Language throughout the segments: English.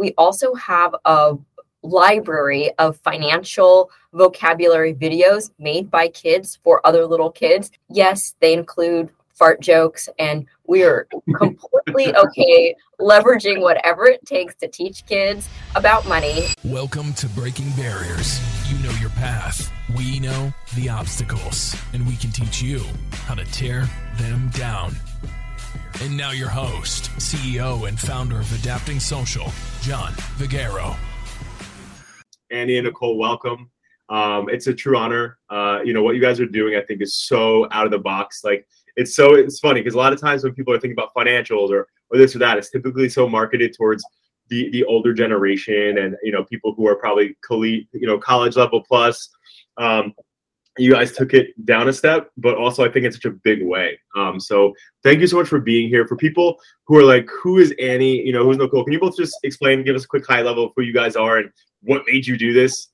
we also have a library of financial vocabulary videos made by kids for other little kids. Yes, they include fart jokes, and we're completely okay leveraging whatever it takes to teach kids about money. Welcome to Breaking Barriers. You know your path. We know the obstacles, and we can teach you how to tear them down. And now your host, CEO and founder of Adapting Social, John Vigaro. Annie and Nicole, welcome. It's a true honor. What you guys are doing, I think, is so out of the box. It's funny because a lot of times when people are thinking about financials or this or that, it's typically so marketed towards the older generation and, people who are probably, college level plus. You guys took it down a step, but also I think it's such a big way. So thank you so much for being here. For people who are like, who is Annie? Who's Nicole? Can you both just explain, give us a quick high level of who you guys are and what made you do this?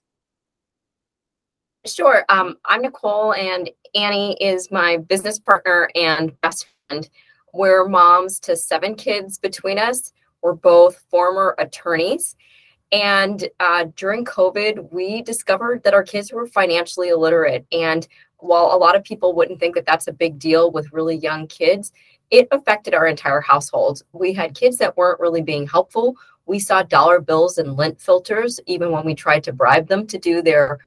Sure. I'm Nicole, and Annie is my business partner and best friend. We're moms to 7 kids between us. We're both former attorneys. And during COVID, we discovered that our kids were financially illiterate. And while a lot of people wouldn't think that that's a big deal with really young kids, it affected our entire household. We had kids that weren't really being helpful. We saw dollar bills and lint filters, even when we tried to bribe them to do their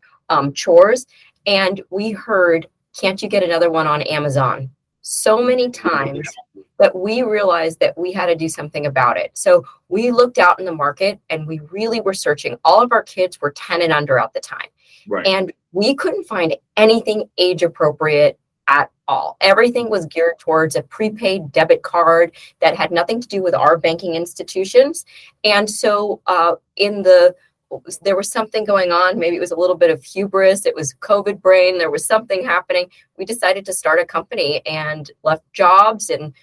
chores. And we heard, "Can't you get another one on Amazon?" so many times that we realized that we had to do something about it. So we looked out in the market and we really were searching. All of our kids were 10 and under at the time. Right. And we couldn't find anything age appropriate at all. Everything was geared towards a prepaid debit card that had nothing to do with our banking institutions. And so there was something going on. Maybe it was a little bit of hubris. It was COVID brain. There was something happening. We decided to start a company and left jobs. And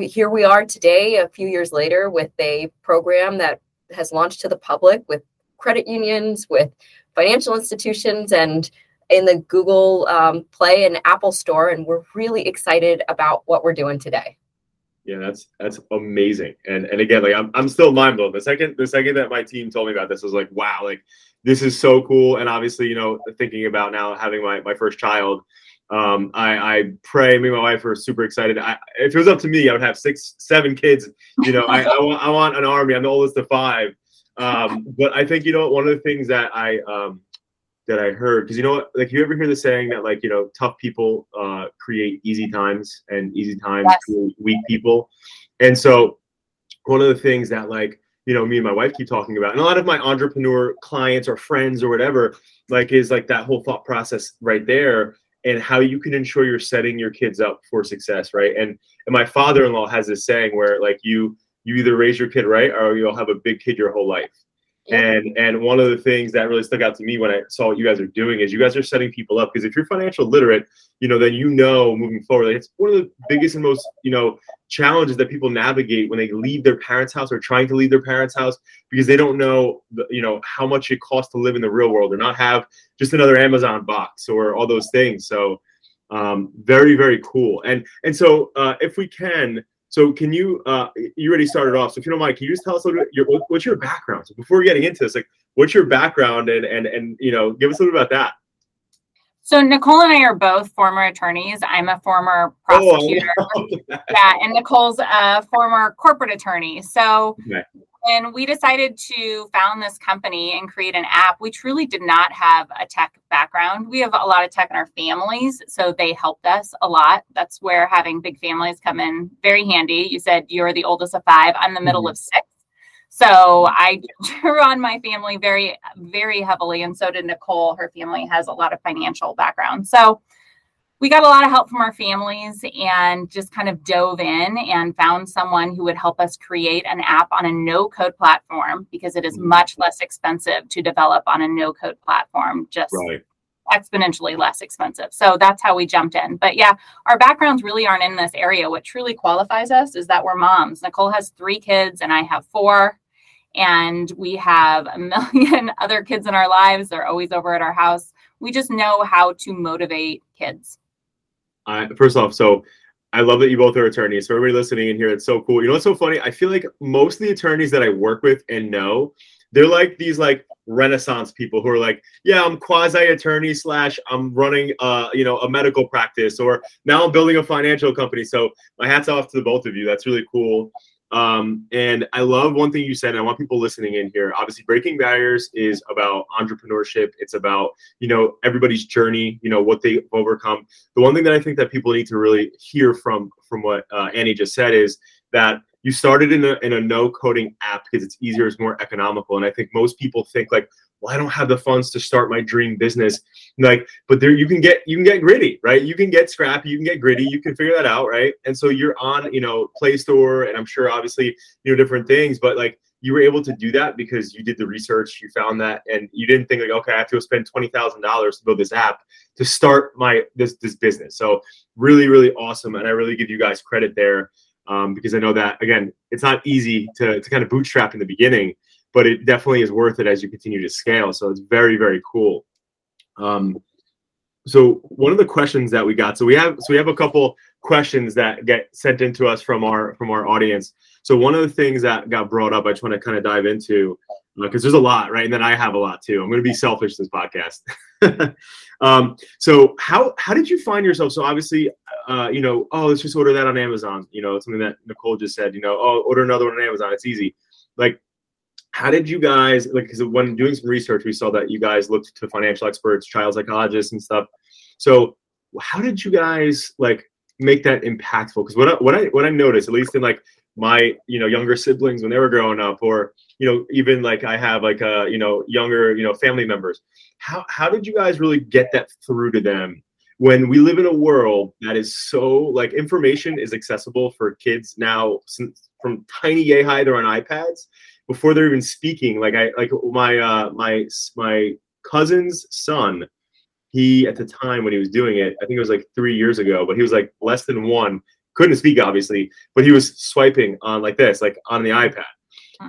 here we are today, a few years later, with a program that has launched to the public with credit unions, with financial institutions, and in the Google Play and Apple Store. And we're really excited about what we're doing today. Yeah, that's amazing. And again, I'm still mind blown. The second that my team told me about this, I was like, wow, this is so cool. And obviously, thinking about now having my first child, I pray. Me and my wife are super excited. If it was up to me, I would have 6, 7 kids. I want an army. I'm the oldest of 5. But I think one of the things that I heard, because you ever hear the saying that tough people create easy times and easy times create weak people. And so one of the things that me and my wife keep talking about, and a lot of my entrepreneur clients or friends or whatever, is that whole thought process right there and how you can ensure you're setting your kids up for success. Right. And my father-in-law has this saying where you either raise your kid right or you'll have a big kid your whole life. And one of the things that really stuck out to me when I saw what you guys are doing is you guys are setting people up, because if you're financial literate, then moving forward, it's one of the biggest and most, challenges that people navigate when they leave their parents' house or trying to leave their parents' house, because they don't know, how much it costs to live in the real world or not have just another Amazon box or all those things. So very, very cool. And so if we can. So can you, you already started off, so if you don't mind, can you just tell us a little bit, what's your background? So before getting into this, what's your background and give us a little bit about that. So Nicole and I are both former attorneys. I'm a former prosecutor. Oh, yeah, and Nicole's a former corporate attorney. So when we decided to found this company and create an app, we truly did not have a tech background. We have a lot of tech in our families, so they helped us a lot. That's where having big families come in very handy. You said you're the oldest of 5. I'm the middle of 6. So I drew on my family very, very heavily. And so did Nicole. Her family has a lot of financial background. So we got a lot of help from our families and just kind of dove in and found someone who would help us create an app on a no-code platform, because it is much less expensive to develop on a no-code platform, just exponentially less expensive. So that's how we jumped in. But yeah, our backgrounds really aren't in this area. What truly qualifies us is that we're moms. Nicole has 3 kids and I have 4. And we have a million other kids in our lives. They're always over at our house. We just know how to motivate kids. First off, so I love that you both are attorneys. For everybody listening in here, it's so cool. You know what's so funny? I feel like most of the attorneys that I work with and know, they're like these like Renaissance people who are like, yeah, I'm quasi attorney slash I'm running a medical practice, or now I'm building a financial company. So my hat's off to the both of you. That's really cool. And I love one thing you said, and I want people listening in here. Obviously, Breaking Barriers is about entrepreneurship. It's about, everybody's journey, what they overcome. The one thing that I think that people need to really hear from what Annie just said is that you started in a no coding app because it's easier, it's more economical. And I think most people think like, well, I don't have the funds to start my dream business. Like, but there you can get gritty, right? You can get scrappy, you can get gritty, you can figure that out, right? And so you're on, Play Store, and I'm sure obviously, different things, but like you were able to do that because you did the research, you found that, and you didn't think like, okay, I have to go spend $20,000 to build this app to start my this business. So really, really awesome. And I really give you guys credit there. Because I know that, again, it's not easy to kind of bootstrap in the beginning, but it definitely is worth it as you continue to scale. So it's very, very cool. So one of the questions that we got, so we have a couple questions that get sent into us from our audience. So one of the things that got brought up, I just want to kind of dive into, because there's a lot, right? And then I have a lot too. I'm going to be selfish this podcast. So how did you find yourself? So obviously, let's just order that on Amazon. Something that Nicole just said, order another one on Amazon. It's easy. Like, how did you guys, because when doing some research, we saw that you guys looked to financial experts, child psychologists and stuff. So how did you guys make that impactful? Because what I noticed, at least in my younger siblings when they were growing up, or even I have younger family members, how did you guys really get that through to them when we live in a world that is so information is accessible for kids now from tiny yay high? They're on iPads before they're even speaking. My cousin's son, he at the time when he was doing it, I think it was 3 years ago, but he was less than one, couldn't speak obviously, but he was swiping on this, on the iPad.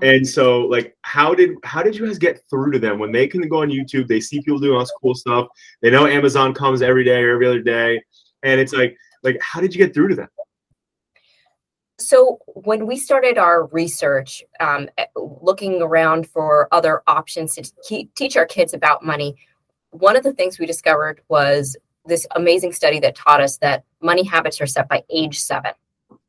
And so how did you guys get through to them when they can go on YouTube, they see people doing all this cool stuff, they know Amazon comes every day or every other day, and it's how did you get through to them? So when we started our research, looking around for other options to teach our kids about money, one of the things we discovered was this amazing study that taught us that money habits are set by age 7.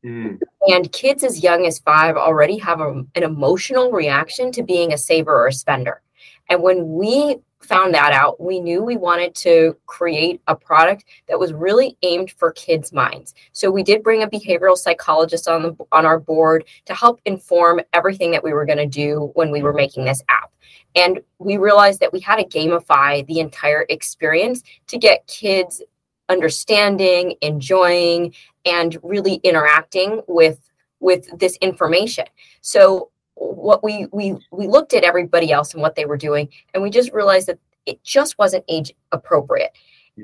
Mm. And kids as young as 5 already have an emotional reaction to being a saver or a spender. And when we found that out, we knew we wanted to create a product that was really aimed for kids' minds. So we did bring a behavioral psychologist on our board to help inform everything that we were going to do when we were making this app. And we realized that we had to gamify the entire experience to get kids understanding, enjoying, and really interacting with this information. So what we looked at everybody else and what they were doing, and we just realized that it just wasn't age appropriate.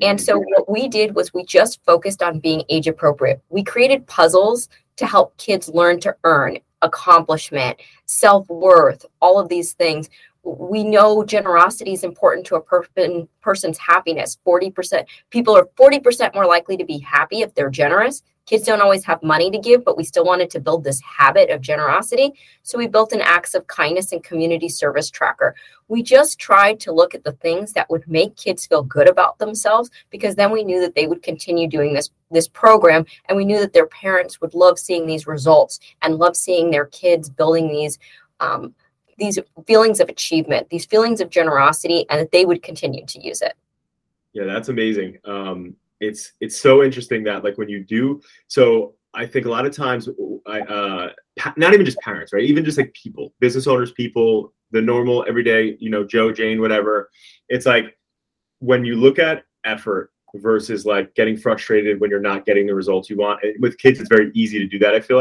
And so what we did was we just focused on being age appropriate. We created puzzles to help kids learn to earn, accomplishment, self-worth, all of these things. We know generosity is important to a person's happiness. 40%. People are 40% more likely to be happy if they're generous. Kids don't always have money to give, but we still wanted to build this habit of generosity. So we built an acts of kindness and community service tracker. We just tried to look at the things that would make kids feel good about themselves, because then we knew that they would continue doing this program. And we knew that their parents would love seeing these results and love seeing their kids building these feelings of achievement, these feelings of generosity, and that they would continue to use it. Yeah, that's amazing. It's so interesting that when you do, so I think a lot of times, not even just parents, right? Even just people, business owners, people, the normal everyday, Joe, Jane, whatever. It's when you look at effort versus getting frustrated when you're not getting the results you want. With kids, it's very easy to do that. I feel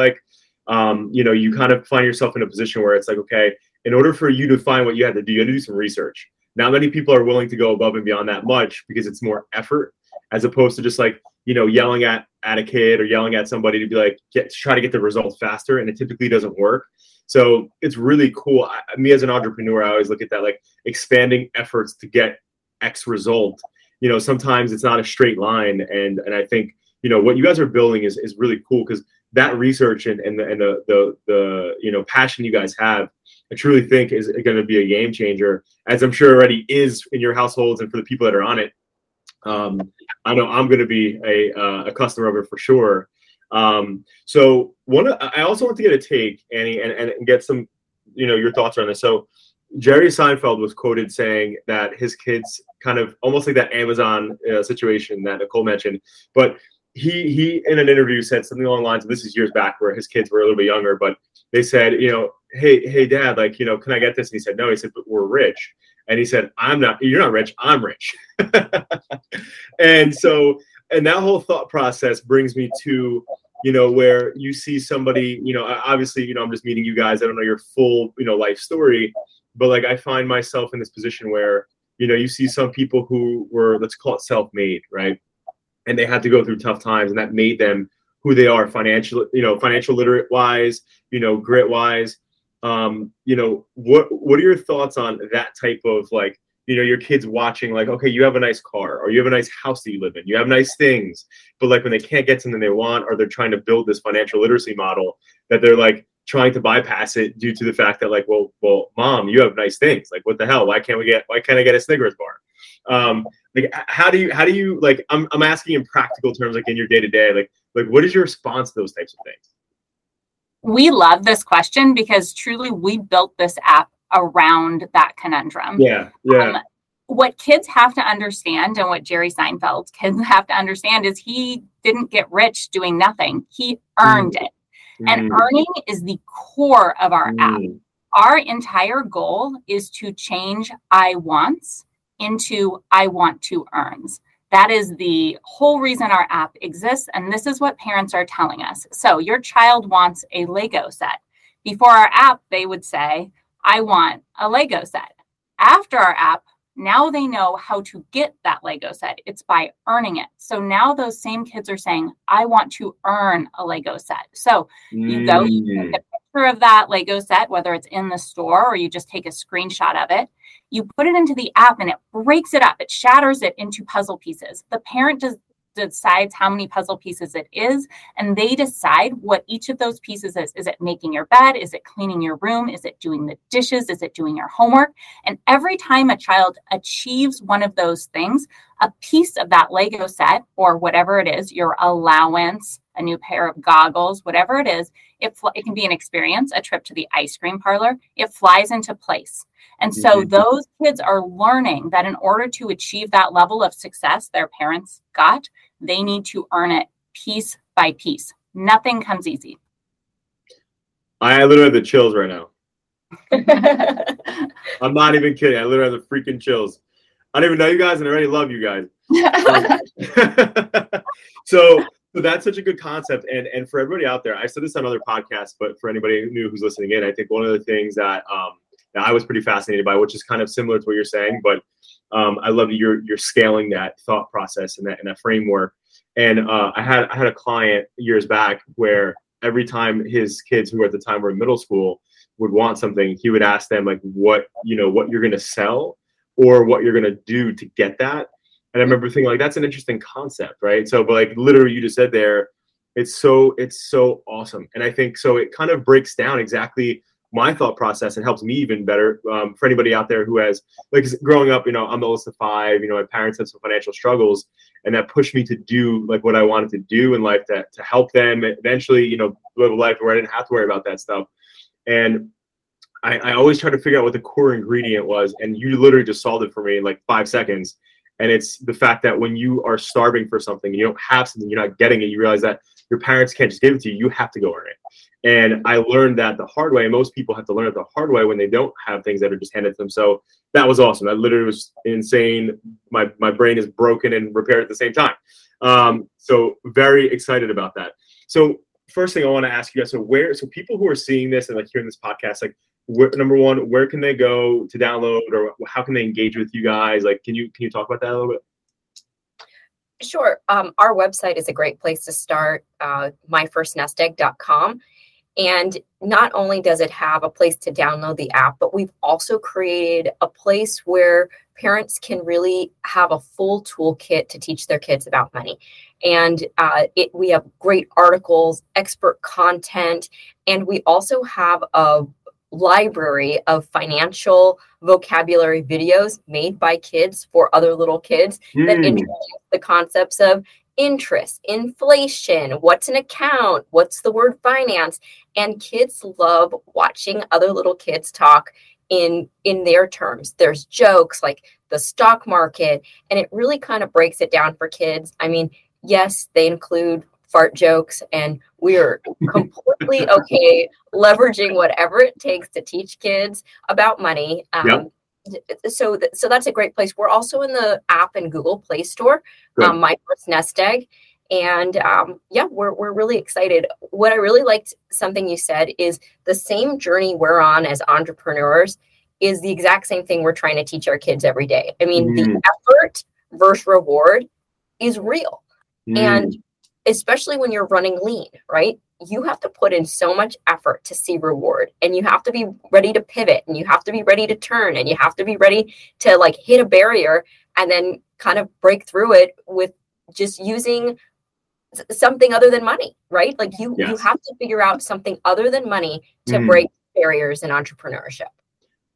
you kind of find yourself in a position where it's okay, in order for you to find what you had to do some research. Not many people are willing to go above and beyond that much because it's more effort, as opposed to just yelling at a kid or yelling at somebody to be try to get the results faster. And it typically doesn't work. So it's really cool. Me as an entrepreneur, I always look at that, expanding efforts to get X result. Sometimes it's not a straight line. And I think, you know, what you guys are building is really cool, because that research and the you know, passion you guys have, I truly think is going to be a game changer, as I'm sure already is in your households and for the people that are on it. I know I'm going to be a customer of it for sure. So I also want to get a take, Annie, and get some, you know, your thoughts on this. So Jerry Seinfeld was quoted saying that his kids kind of almost like that Amazon situation that Nicole mentioned, but he in an interview said something along the lines of, this is years back where his kids were a little bit younger, but they said, you know, hey dad, like, you know, can I get this? And he said, no, he said, but we're rich. And he said, you're not rich, I'm rich. And so, and that whole thought process brings me to, you know, where you see somebody, you know, obviously, you know, I'm just meeting you guys, I don't know your full, you know, life story, but like, I find myself in this position where, you know, you see some people who were, let's call it self-made, right? And they had to go through tough times, and that made them who they are financially, you know, financial literate wise, you know, grit wise. You know, what are your thoughts on that type of, like, you know, your kids watching, like, okay, you have a nice car, or you have a nice house that you live in, you have nice things, but like when they can't get something they want, or they're trying to build this financial literacy model that they're like trying to bypass it due to the fact that, like, well, mom, you have nice things. Like, what the hell? Why can't I get a Snickers bar? Like, how do you like, I'm asking in practical terms, like in your day to day, like what is your response to those types of things? We love this question because truly we built this app around that conundrum. Yeah. What kids have to understand, and what Jerry Seinfeld's kids have to understand, is he didn't get rich doing nothing. He earned it. And earning is the core of our app. Our entire goal is to change I wants into I want to earns. That is the whole reason our app exists. And this is what parents are telling us. So your child wants a Lego set. Before our app, they would say, I want a Lego set. After our app, now they know how to get that Lego set. It's by earning it. So now those same kids are saying, I want to earn a Lego set. So you go, you take a picture of that Lego set, whether it's in the store or you just take a screenshot of it. You put it into the app and it breaks it up. It shatters it into puzzle pieces. The parent decides how many puzzle pieces it is, and they decide what each of those pieces is. Is it making your bed? Is it cleaning your room? Is it doing the dishes? Is it doing your homework? And every time a child achieves one of those things, a piece of that Lego set, or whatever it is, your allowance, a new pair of goggles, whatever it is, it can be an experience, a trip to the ice cream parlor, it flies into place. And so those kids are learning that in order to achieve that level of success their parents got, they need to earn it piece by piece. Nothing comes easy. I literally have the chills right now. I'm not even kidding. I literally have the freaking chills. I don't even know you guys, and I already love you guys. So that's such a good concept. And for everybody out there, I said this on other podcasts, but for anybody new who's listening in, I think one of the things that I was pretty fascinated by, which is kind of similar to what you're saying, but I love you're scaling that thought process and that framework. And I had a client years back where every time his kids, who at the time were in middle school, would want something, he would ask them, like, what you're going to sell or what you're going to do to get that. And I remember thinking, like, that's an interesting concept, right? So, but like literally you just said there, it's so awesome. And I think so it kind of breaks down exactly my thought process and helps me even better. For anybody out there who has, like, growing up, you know, I'm the oldest of five, you know, my parents had some financial struggles, and that pushed me to do like what I wanted to do in life to help them eventually, you know, live a life where I didn't have to worry about that stuff. And I always try to figure out what the core ingredient was. And you literally just solved it for me in like 5 seconds. And it's the fact that when you are starving for something, you don't have something, you're not getting it, you realize that your parents can't just give it to you. You have to go earn it. And I learned that the hard way. Most people have to learn it the hard way when they don't have things that are just handed to them. So that was awesome. That literally was insane. My brain is broken and repaired at the same time. So very excited about that. So first thing I want to ask you guys, so people who are seeing this and like hearing this podcast, like, number one, where can they go to download, or how can they engage with you guys? Like, can you talk about that a little bit? Sure. Our website is a great place to start, myfirstnestegg.com. And not only does it have a place to download the app, but we've also created a place where parents can really have a full toolkit to teach their kids about money. And we have great articles, expert content, and we also have a library of financial vocabulary videos made by kids for other little kids that introduce the concepts of interest, inflation, what's an account, what's the word finance. And kids love watching other little kids talk in their terms. There's jokes like the stock market, and it really kind of breaks it down for kids. I mean, yes, they include fart jokes, and we're completely okay leveraging whatever it takes to teach kids about money. So that's a great place. We're also in the app and Google Play Store, My First Nest Egg. And we're really excited. What I really liked, something you said, is the same journey we're on as entrepreneurs is the exact same thing we're trying to teach our kids every day. I mean, the effort versus reward is real. And especially when you're running lean, right? You have to put in so much effort to see reward, and you have to be ready to pivot, and you have to be ready to turn, and you have to be ready to like hit a barrier and then kind of break through it with just using something other than money, right? Like you have to figure out something other than money to break barriers in entrepreneurship.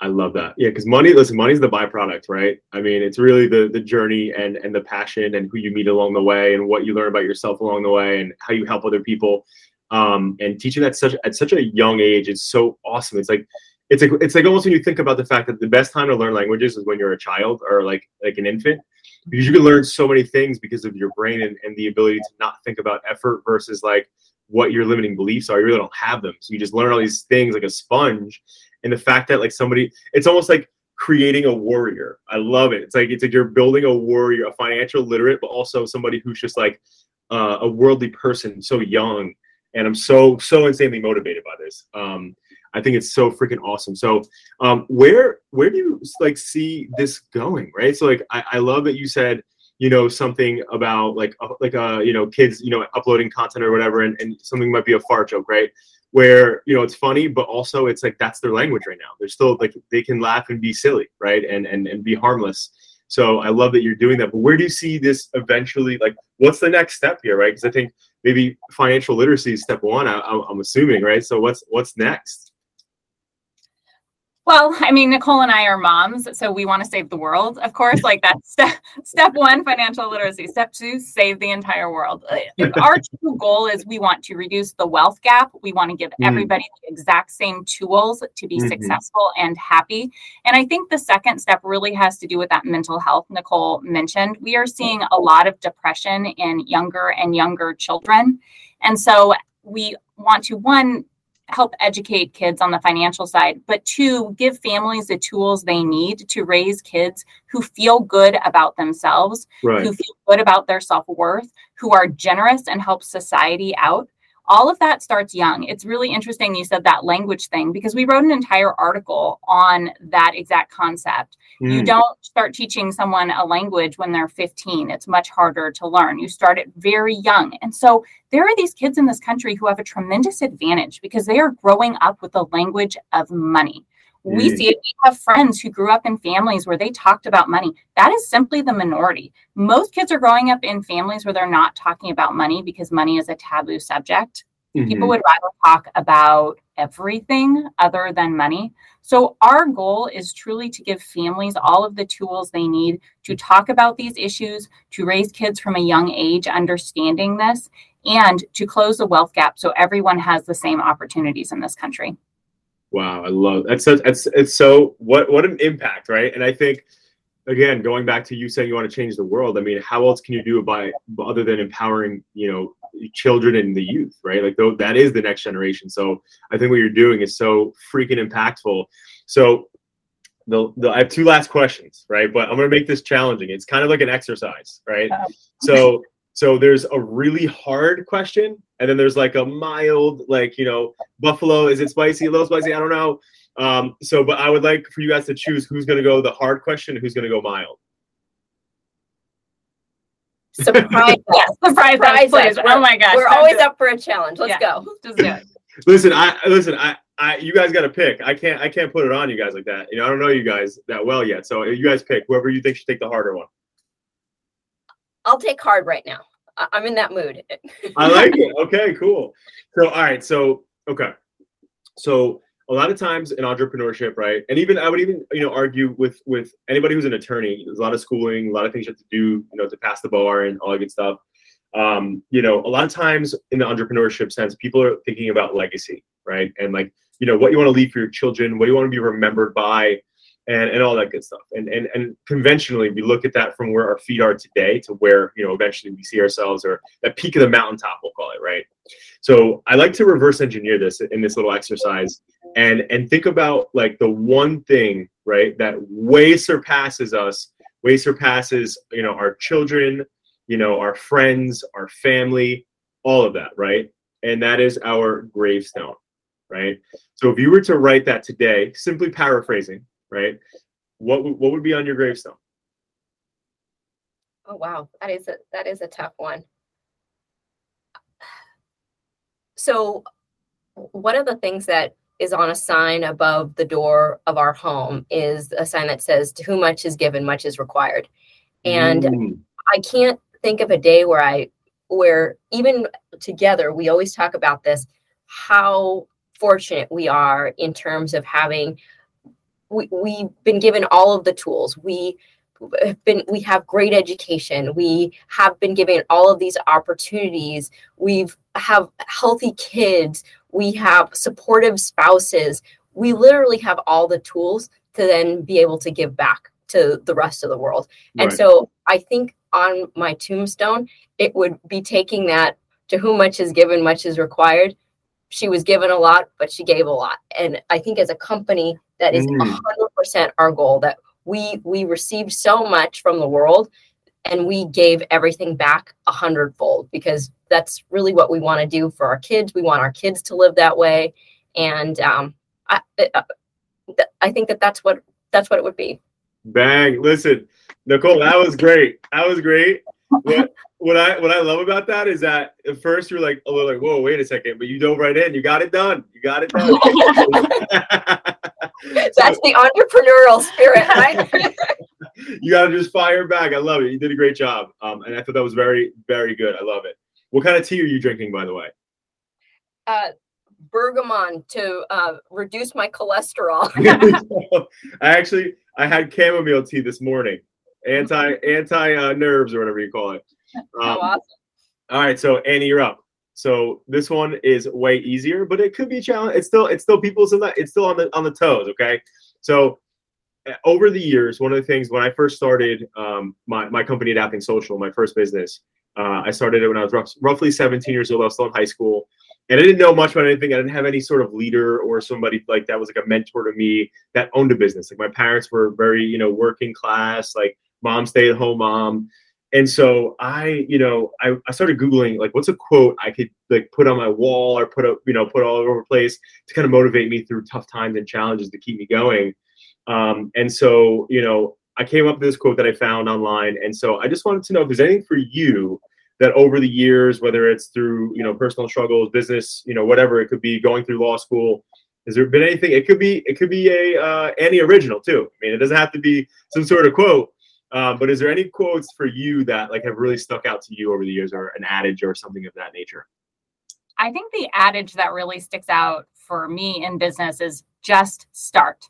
I love that. Yeah, because money's the byproduct, right? I mean, it's really the journey and the passion and who you meet along the way and what you learn about yourself along the way and how you help other people. And teaching that at such a young age is so awesome. It's like almost when you think about the fact that the best time to learn languages is when you're a child or like an infant, because you can learn so many things because of your brain and the ability to not think about effort versus like what your limiting beliefs are. You really don't have them. So you just learn all these things like a sponge. And the fact that like somebody, it's almost like creating a warrior. I love it. It's like you're building a warrior, a financial literate, but also somebody who's just like a worldly person, so young. And I'm so insanely motivated by this. I think it's so freaking awesome. So where do you like see this going, right? So like I love that you said, you know, something about kids, you know, uploading content or whatever, and something might be a fart joke, right? Where, you know, it's funny, but also it's like, that's their language right now. They're still like, they can laugh and be silly, right? And be harmless. So I love that you're doing that, but where do you see this eventually? Like, what's the next step here, right? Because I think maybe financial literacy is step one, I'm assuming, right? So what's next? Well, I mean, Nicole and I are moms, so we want to save the world, of course. Like that's step one, financial literacy. Step two, save the entire world. Our true goal is we want to reduce the wealth gap. We want to give everybody the exact same tools to be successful and happy. And I think the second step really has to do with that mental health Nicole mentioned. We are seeing a lot of depression in younger and younger children. And so we want to, one, help educate kids on the financial side, but two, give families the tools they need to raise kids who feel good about themselves, who feel good about their self-worth, who are generous and help society out. All of that starts young. It's really interesting you said that language thing, because we wrote an entire article on that exact concept. You don't start teaching someone a language when they're 15. It's much harder to learn. You start it very young. And so there are these kids in this country who have a tremendous advantage because they are growing up with the language of money. We see it. We have friends who grew up in families where they talked about money. That is simply the minority. Most kids are growing up in families where they're not talking about money because money is a taboo subject. People would rather talk about everything other than money. So our goal is truly to give families all of the tools they need to talk about these issues, to raise kids from a young age understanding this, and to close the wealth gap so everyone has the same opportunities in this country. Wow, I love that. It's so what an impact, right? And I think, again, going back to you saying you want to change the world, I mean, how else can you do it by other than empowering, you know, children and the youth, right? Like that is the next generation. So I think what you're doing is so freaking impactful. So I have two last questions, right? But I'm going to make this challenging. It's kind of like an exercise, right? So there's a really hard question, and then there's like a mild, like, you know, buffalo, is it spicy, a little spicy? I don't know. But I would like for you guys to choose who's going to go the hard question and who's going to go mild. Surprise us. Surprise us. Oh my gosh. We're always up for a challenge. Let's go. Just do it. Listen, you guys got to pick. I can't put it on you guys like that. You know, I don't know you guys that well yet. So you guys pick whoever you think should take the harder one. I'll take hard right now. I'm in that mood. I like it. Okay, cool. So, all right. So, okay. So a lot of times in entrepreneurship, right? And even, I would even, you know, argue with anybody who's an attorney, there's a lot of schooling, a lot of things you have to do, you know, to pass the bar and all that good stuff. You know, a lot of times in the entrepreneurship sense, people are thinking about legacy, right? And like, you know, what you want to leave for your children, what you want to be remembered by, and all that good stuff. And conventionally, we look at that from where our feet are today to where, you know, eventually we see ourselves, or that peak of the mountaintop, we'll call it, right? So I like to reverse engineer this in this little exercise and think about like the one thing, right, that way surpasses us, way surpasses, you know, our children, you know, our friends, our family, all of that, right? And that is our gravestone, right? So if you were to write that today, simply paraphrasing, right? What would be on your gravestone? Oh, wow. That is a tough one. So one of the things that is on a sign above the door of our home is a sign that says, "To whom much is given, much is required." And I can't think of a day where even together, we always talk about this, how fortunate we are in terms of having, we've been given all of the tools. We have great education. We have been given all of these opportunities. We have healthy kids. We have supportive spouses. We literally have all the tools to then be able to give back to the rest of the world. Right. And so I think on my tombstone, it would be taking that, "To whom much is given, much is required. She was given a lot, but she gave a lot." And I think as a company, that is 100% our goal, that we received so much from the world and we gave everything back 100-fold, because that's really what we want to do for our kids. We want our kids to live that way. And I think that's what it would be. Bang. Listen, Nicole, that was great. That was great. What I love about that is that at first you're like a little like, whoa, wait a second, but you dove right in. You got it done. That's the entrepreneurial spirit, right? You got to just fire back. I love it. You did a great job. And I thought that was very, very good. I love it. What kind of tea are you drinking, by the way? Bergamot to reduce my cholesterol. I had chamomile tea this morning. Anti nerves, or whatever you call it. Awesome. All right, so Annie, you're up. So this one is way easier, but it could be challenging. It's still people's, it's still on the toes. Okay. So over the years, one of the things when I first started my company, Adapting Social, my first business, I started it when I was roughly 17 years old. I was still in high school. And I didn't know much about anything. I didn't have any sort of leader or somebody like that was like a mentor to me that owned a business. Like my parents were very, you know, working class, like mom, stay at home mom. And so I started Googling, like, what's a quote I could like put on my wall or put all over the place to kind of motivate me through tough times and challenges to keep me going. And so, you know, I came up with this quote that I found online. And so I just wanted to know if there's anything for you that over the years, whether it's through, you know, personal struggles, business, you know, whatever it could be, going through law school, has there been anything? It could be a Annie original too. I mean, it doesn't have to be some sort of quote, but is there any quotes for you that like have really stuck out to you over the years, or an adage or something of that nature? I think the adage that really sticks out for me in business is just start.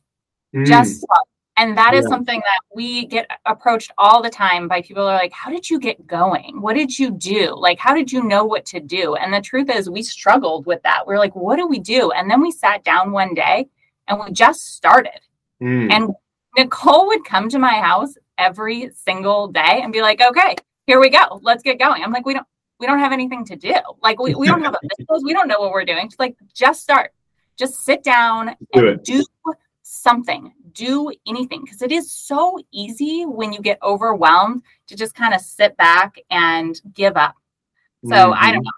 Just start. And that is something that we get approached all the time by people who are like, how did you get going? What did you do? Like, how did you know what to do? And the truth is we struggled with that. We're like, what do we do? And then we sat down one day and we just started. And Nicole would come to my house every single day and be like, okay, here we go. Let's get going. I'm like, we don't have anything to do. Like we don't have a business. We don't know what we're doing. She's like, just start, just sit down and do something. Do anything, because it is so easy when you get overwhelmed to just kind of sit back and give up. So I don't know.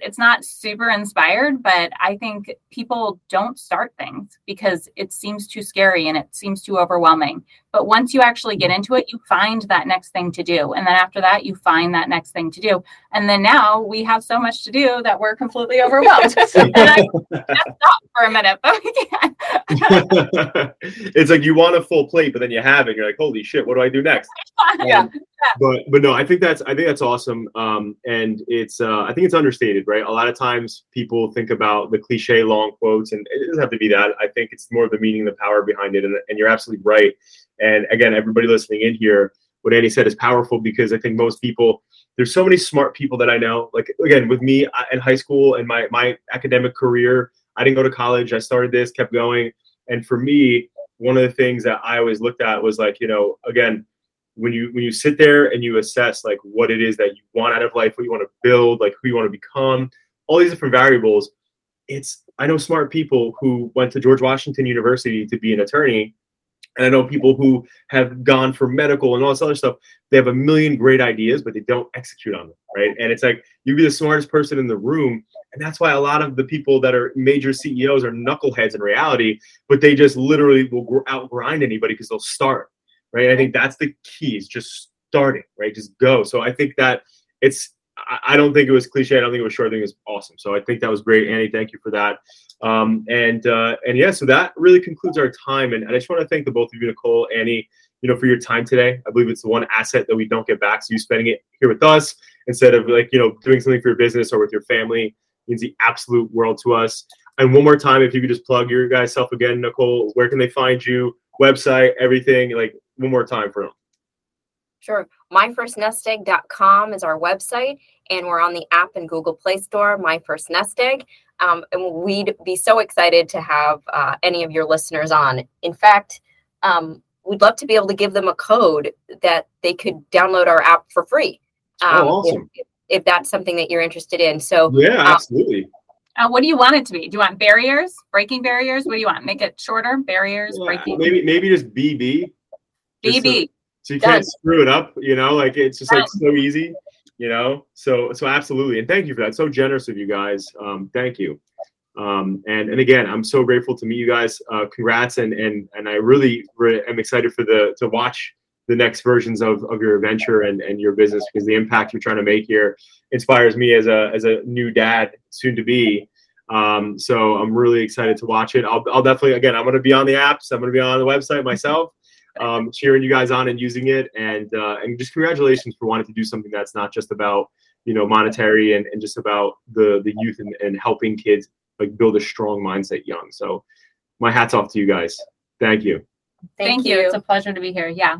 It's not super inspired, but I think people don't start things because it seems too scary and it seems too overwhelming. But once you actually get into it, you find that next thing to do. And then after that, you find that next thing to do. And then now we have so much to do that we're completely overwhelmed. And I just stopped for a minute. But it's like you want a full plate, but then you have it. You're like, holy shit, what do I do next? Yeah. But no, I think that's awesome. And it's I think it's understated, right? A lot of times people think about the cliche long quotes, and it doesn't have to be that. I think it's more of the meaning, the power behind it. And you're absolutely right. And again, everybody listening in here, what Annie said is powerful, because I think most people, there's so many smart people that I know, like, again, with me in high school and my academic career, I didn't go to college. I started this, kept going. And for me, one of the things that I always looked at was like, you know, again, when you sit there and you assess like what it is that you want out of life, what you want to build, like who you want to become, all these different variables, I know smart people who went to George Washington University to be an attorney. And I know people who have gone for medical and all this other stuff. They have a million great ideas, but they don't execute on them, right? And it's like, you'd be the smartest person in the room. And that's why a lot of the people that are major CEOs are knuckleheads in reality, but they just literally will outgrind anybody because they'll start, right? And I think that's the key, is just starting, right? Just go. So I think that I don't think it was cliche. I don't think it was short. I think it was awesome. So I think that was great, Annie. Thank you for that. And yeah, so that really concludes our time. And I just want to thank the both of you, Nicole, Annie, you know, for your time today. I believe it's the one asset that we don't get back. So you spending it here with us instead of like, you know, doing something for your business or with your family means the absolute world to us. And one more time, if you could just plug your guys' self again, Nicole, where can they find you? Website, everything, like one more time for them. Sure. MyFirstNestEgg.com is our website, and we're on the app and Google Play Store, My First Nest Egg. And we'd be so excited to have any of your listeners on. In fact, we'd love to be able to give them a code that they could download our app for free. Awesome. If that's something that you're interested in. So yeah, absolutely. What do you want it to be? Do you want barriers, breaking barriers? What do you want? Make it shorter, barriers, breaking. Maybe just BB. BB. So you can't screw it up, you know, like it's just like so easy, you know, so absolutely. And thank you for that. So generous of you guys. Thank you. And again, I'm so grateful to meet you guys. Congrats. And I really am excited to watch the next versions of your adventure and your business, because the impact you're trying to make here inspires me as a new dad, soon to be. So I'm really excited to watch it. I'll definitely, again, I'm going to be on the apps. I'm going to be on the website myself. Cheering you guys on and using it, and just congratulations for wanting to do something that's not just about, you know, monetary and just about the youth and helping kids like build a strong mindset young. So my hat's off to you guys. Thank you. Thank you. It's a pleasure to be here. Yeah.